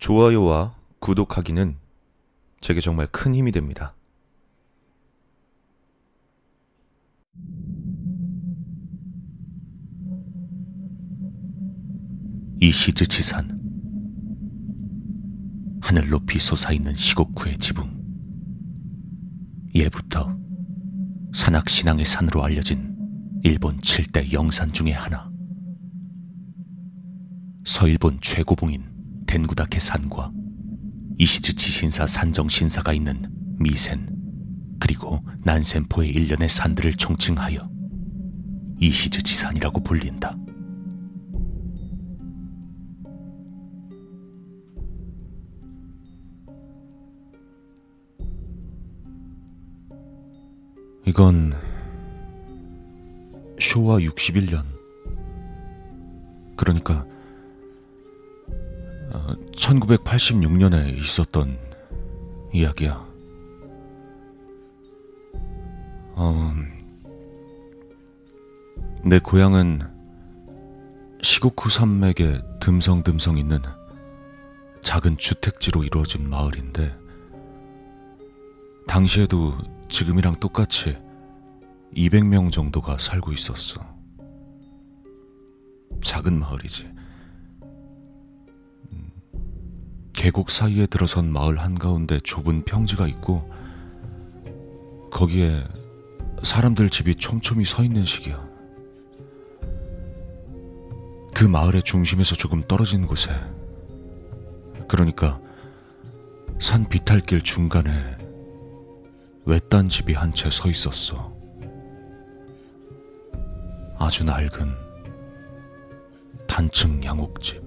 좋아요와 구독하기는 제게 정말 큰 힘이 됩니다. 이시즈치산. 하늘 높이 솟아있는 시고쿠의 지붕. 예부터 산악신앙의 산으로 알려진 일본 7대 영산 중의 하나. 서일본 최고봉인 덴구다케 산과 이시즈치 신사 산정신사가 있는 미센, 그리고 난센포의 일련의 산들을 총칭하여 이시즈치산이라고 불린다. 이건 쇼와 61년, 그러니까 1986년에 있었던 이야기야. 내 고향은 시고쿠 산맥에 듬성듬성 있는 작은 주택지로 이루어진 마을인데, 당시에도 지금이랑 똑같이 200명 정도가 살고 있었어. 작은 마을이지. 계곡 사이에 들어선 마을 한가운데 좁은 평지가 있고, 거기에 사람들 집이 촘촘히 서 있는 식이야. 그 마을의 중심에서 조금 떨어진 곳에, 그러니까 산 비탈길 중간에 외딴 집이 한 채 서 있었어. 아주 낡은 단층 양옥집.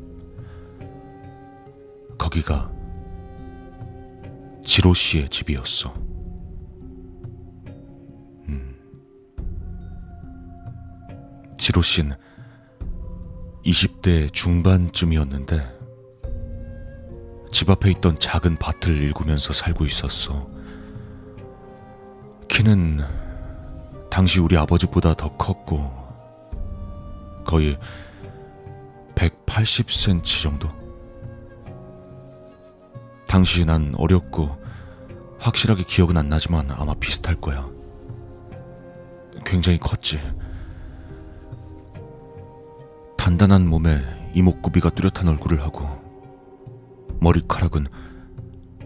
거기가 지로 씨의 집이었어. 지로 씨는 20대 중반쯤이었는데 집 앞에 있던 작은 밭을 일구면서 살고 있었어. 키는 당시 우리 아버지보다 더 컸고 거의 180cm 정도. 당시 난 어렸고 확실하게 기억은 안 나지만 아마 비슷할 거야. 굉장히 컸지. 단단한 몸에 이목구비가 뚜렷한 얼굴을 하고 머리카락은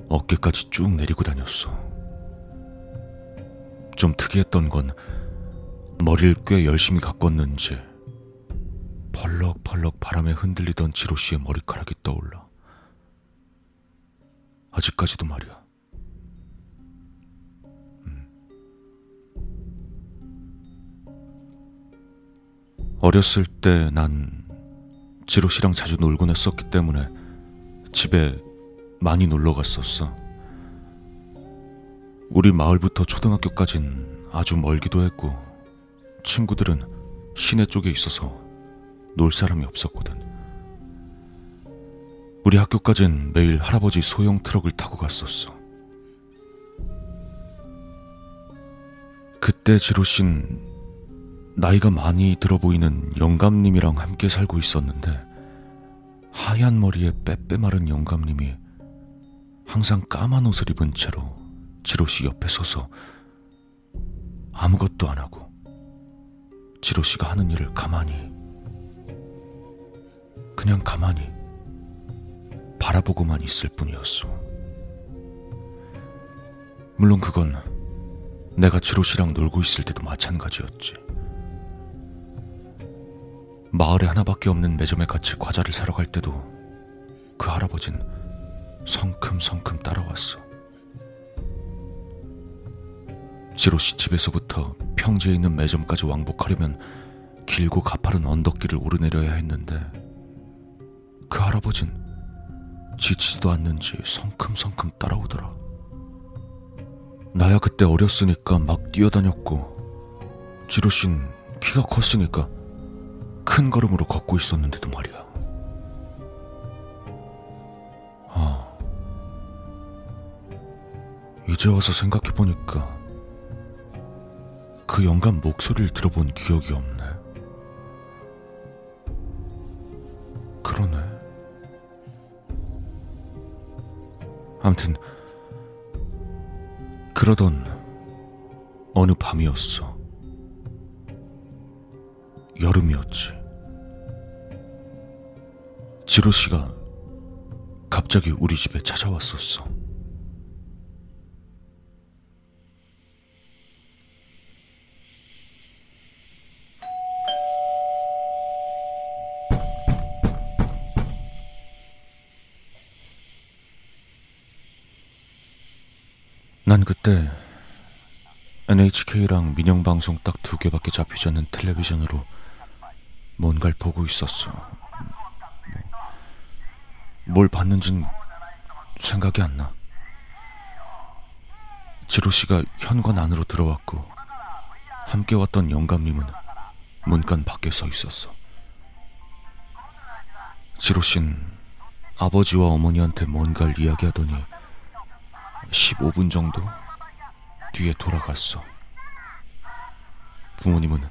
어깨까지 쭉 내리고 다녔어. 좀 특이했던 건 머리를 꽤 열심히 가꿨는지 펄럭펄럭 바람에 흔들리던 지로 씨의 머리카락이 떠올라. 아직까지도 말이야. 어렸을 때 난 지로 씨랑 자주 놀곤 했었기 때문에 집에 많이 놀러 갔었어. 우리 마을부터 초등학교까진 아주 멀기도 했고 친구들은 시내 쪽에 있어서 놀 사람이 없었거든. 우리 학교까진 매일 할아버지 소형 트럭을 타고 갔었어. 그때 지로 씨는 나이가 많이 들어 보이는 영감님이랑 함께 살고 있었는데, 하얀 머리에 빼빼마른 영감님이 항상 까만 옷을 입은 채로 지로 씨 옆에 서서 아무것도 안 하고 지로 씨가 하는 일을 그냥 가만히 바라보고만 있을 뿐이었어. 물론 그건 내가 지로 씨랑 놀고 있을 때도 마찬가지였지. 마을에 하나밖에 없는 매점에 같이 과자를 사러 갈 때도 그 할아버진 성큼성큼 따라왔어. 지로 씨 집에서부터 평지에 있는 매점까지 왕복하려면 길고 가파른 언덕길을 오르내려야 했는데, 그 할아버진 지치지도 않는지 성큼성큼 따라오더라. 나야 그때 어렸으니까 막 뛰어다녔고, 지로 씨는 키가 컸으니까 큰 걸음으로 걷고 있었는데도 말이야. 이제 와서 생각해보니까 그 영감 목소리를 들어본 기억이 없네. 그러네. 암튼 그러던 어느 밤이었어. 여름이었지. 지로씨가 갑자기 우리 집에 찾아왔었어. 난 그때 NHK랑 민영방송 딱 2개밖에 잡히지 않는 텔레비전으로 뭔가를 보고 있었어. 뭘 봤는진 생각이 안 나. 지로씨가 현관 안으로 들어왔고 함께 왔던 영감님은 문간 밖에 서 있었어. 지로씨는 아버지와 어머니한테 뭔가를 이야기하더니 15분 정도 뒤에 돌아갔어. 부모님은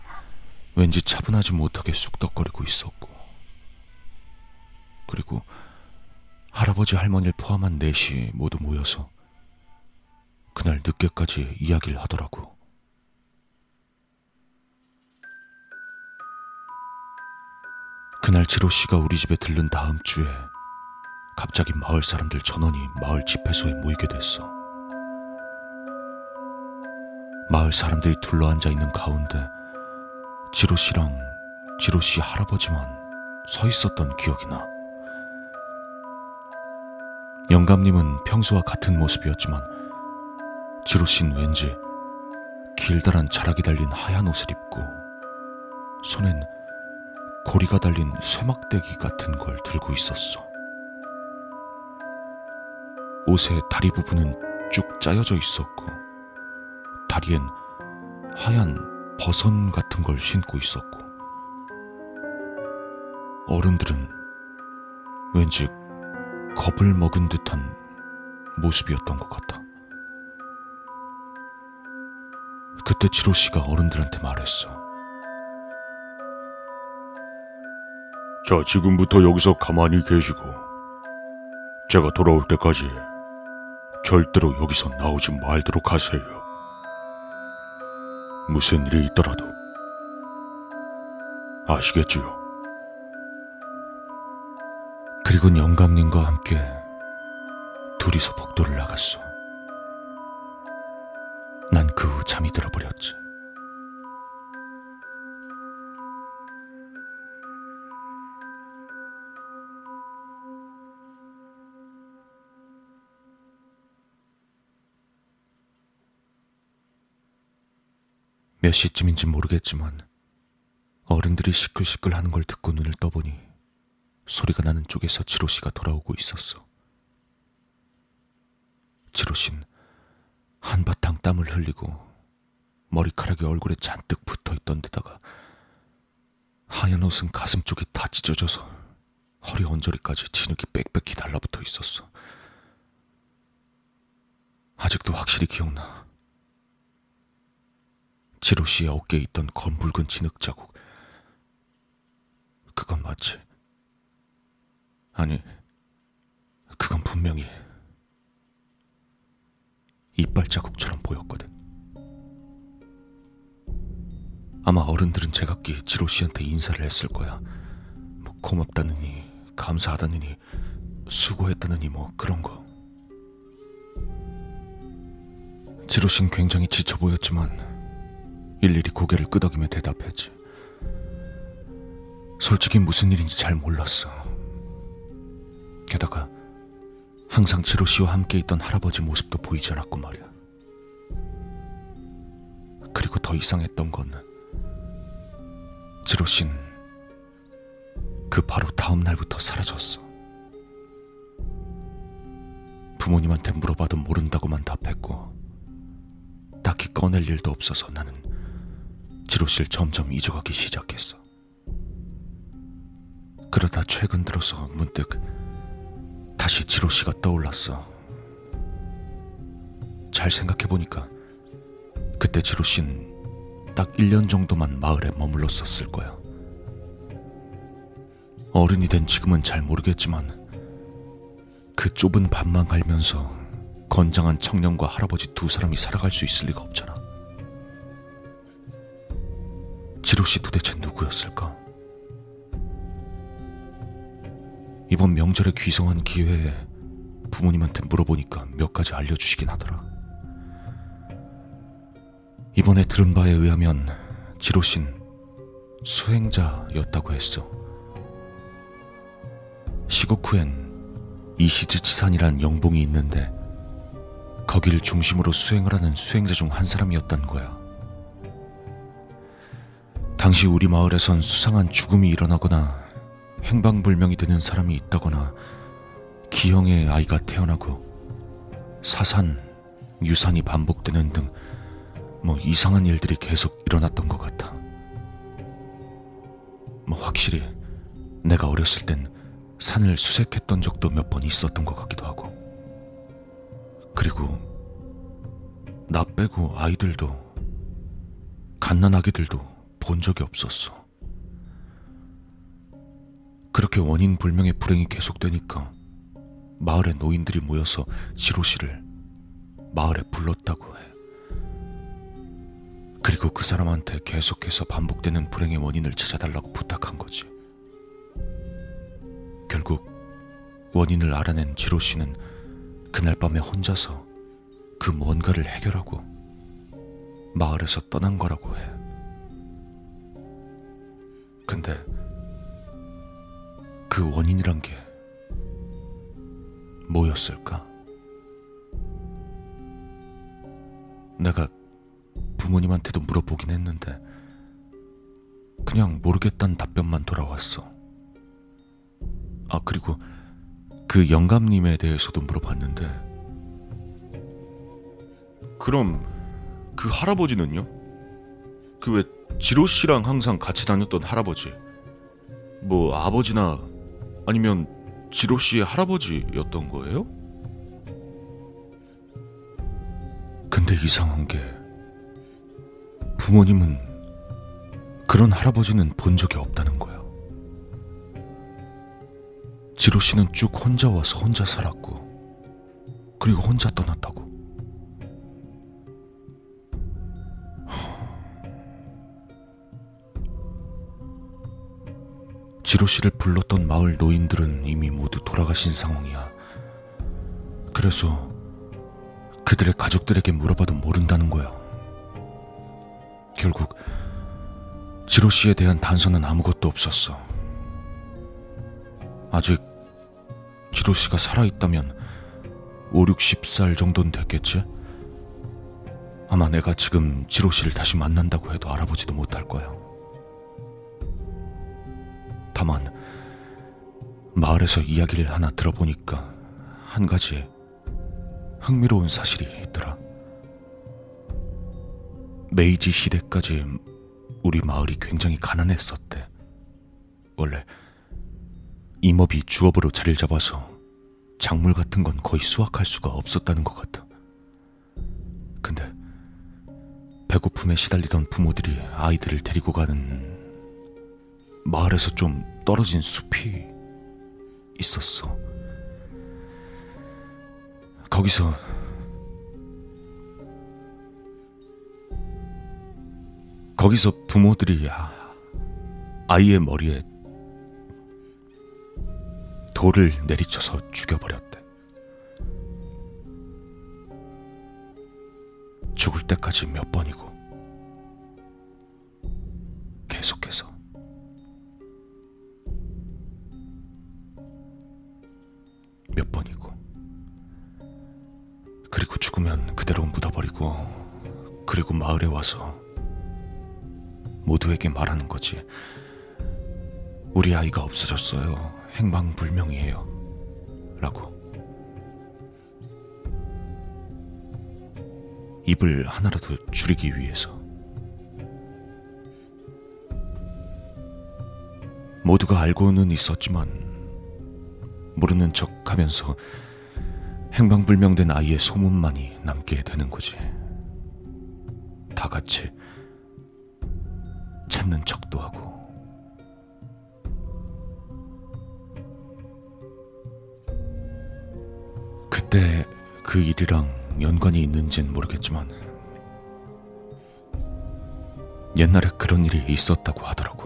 왠지 차분하지 못하게 쑥덕거리고 있었고, 그리고 할아버지 할머니를 포함한 4시 모두 모여서 그날 늦게까지 이야기를 하더라고. 그날 지로씨가 우리 집에 들른 다음 주에 갑자기 마을 사람들 전원이 마을 집회소에 모이게 됐어. 마을 사람들이 둘러앉아 있는 가운데 지로씨랑 지로씨 할아버지만 서 있었던 기억이 나. 영감님은 평소와 같은 모습이었지만 지로씨는 왠지 길다란 자락이 달린 하얀 옷을 입고 손엔 고리가 달린 쇠막대기 같은 걸 들고 있었어. 옷의 다리 부분은 쭉 짜여져 있었고 다리엔 하얀 버선 같은 걸 신고 있었고, 어른들은 왠지 겁을 먹은 듯한 모습이었던 것 같다. 그때 지로씨가 어른들한테 말했어. 자, 지금부터 여기서 가만히 계시고 제가 돌아올 때까지 절대로 여기서 나오지 말도록 하세요. 무슨 일이 있더라도 아시겠지요? 그리고 영감님과 함께 둘이서 복도를 나갔어. 난 그 후 잠이 들어버렸지. 몇 시쯤인지 모르겠지만 어른들이 시끌시끌하는 걸 듣고 눈을 떠보니 소리가 나는 쪽에서 지로씨가 돌아오고 있었어. 지로씨는 한바탕 땀을 흘리고 머리카락이 얼굴에 잔뜩 붙어있던 데다가 하얀 옷은 가슴 쪽이 다 찢어져서 허리 언저리까지 진흙이 빽빽히 달라붙어 있었어. 아직도 확실히 기억나. 지로씨의 어깨에 있던 검붉은 진흙 자국, 그건 마치, 아니 그건 분명히 이빨 자국처럼 보였거든. 아마 어른들은 제각기 지로씨한테 인사를 했을 거야. 뭐 고맙다느니 감사하다느니 수고했다느니 뭐 그런 거. 지로씨는 굉장히 지쳐 보였지만 일일이 고개를 끄덕이며 대답했지. 솔직히 무슨 일인지 잘 몰랐어. 게다가 항상 지로씨와 함께 있던 할아버지 모습도 보이지 않았고 말이야. 그리고 더 이상했던 건 지로씨는 그 바로 다음 날부터 사라졌어. 부모님한테 물어봐도 모른다고만 답했고 딱히 꺼낼 일도 없어서 나는 지로씨를 점점 잊어가기 시작했어. 그러다 최근 들어서 문득 다시 지로씨가 떠올랐어. 잘 생각해보니까 그때 지로씨는 딱 1년 정도만 마을에 머물렀었을 거야. 어른이 된 지금은 잘 모르겠지만 그 좁은 밤만 갈면서 건장한 청년과 할아버지 두 사람이 살아갈 수 있을 리가 없잖아. 지로씨 도대체 누구였을까? 이번 명절에 귀성한 기회에 부모님한테 물어보니까 몇 가지 알려주시긴 하더라. 이번에 들은 바에 의하면 지로신 수행자였다고 했어. 시고쿠엔 이시즈치산이란 영봉이 있는데 거기를 중심으로 수행을 하는 수행자 중 한 사람이었단 거야. 당시 우리 마을에선 수상한 죽음이 일어나거나 행방불명이 되는 사람이 있다거나 기형의 아이가 태어나고 사산, 유산이 반복되는 등 뭐 이상한 일들이 계속 일어났던 것 같아. 뭐 확실히 내가 어렸을 땐 산을 수색했던 적도 몇 번 있었던 것 같기도 하고, 그리고 나 빼고 아이들도 갓난아기들도 본 적이 없었어. 그렇게 원인 불명의 불행이 계속되니까 마을의 노인들이 모여서 지로씨를 마을에 불렀다고 해. 그리고 그 사람한테 계속해서 반복되는 불행의 원인을 찾아달라고 부탁한 거지. 결국 원인을 알아낸 지로씨는 그날 밤에 혼자서 그 뭔가를 해결하고 마을에서 떠난 거라고 해. 근데 그 원인이란 게 뭐였을까? 내가 부모님한테도 물어보긴 했는데 그냥 모르겠다는 답변만 돌아왔어. 아, 그리고 그 영감님에 대해서도 물어봤는데, 그럼 그 할아버지는요? 그 왜 지로씨랑 항상 같이 다녔던 할아버지, 뭐 아버지나 아니면 지로씨의 할아버지였던 거예요? 근데 이상한 게 부모님은 그런 할아버지는 본 적이 없다는 거야. 지로씨는 쭉 혼자 와서 혼자 살았고 그리고 혼자 떠났다고. 지로씨를 불렀던 마을 노인들은 이미 모두 돌아가신 상황이야. 그래서 그들의 가족들에게 물어봐도 모른다는 거야. 결국 지로씨에 대한 단서는 아무것도 없었어. 아직 지로씨가 살아있다면 5, 60살 정도는 됐겠지? 아마 내가 지금 지로씨를 다시 만난다고 해도 알아보지도 못할 거야. 다만 마을에서 이야기를 하나 들어보니까 한 가지 흥미로운 사실이 있더라. 메이지 시대까지 우리 마을이 굉장히 가난했었대. 원래 임업이 주업으로 자리를 잡아서 작물 같은 건 거의 수확할 수가 없었다는 것 같다. 근데 배고픔에 시달리던 부모들이 아이들을 데리고 가는 마을에서 좀 떨어진 숲이 있었어. 거기서 부모들이 아이의 머리에 돌을 내리쳐서 죽여버렸대. 죽을 때까지 몇 번이고 계속해서. 몇 번이고, 그리고 죽으면 그대로 묻어버리고, 그리고 마을에 와서 모두에게 말하는 거지. 우리 아이가 없어졌어요. 행방불명이에요. 라고. 입을 하나라도 줄이기 위해서. 모두가 알고는 있었지만 모르는 척하면서 행방불명된 아이의 소문만이 남게 되는 거지. 다 같이 찾는 척도 하고. 그때 그 일이랑 연관이 있는지는 모르겠지만 옛날에 그런 일이 있었다고 하더라고.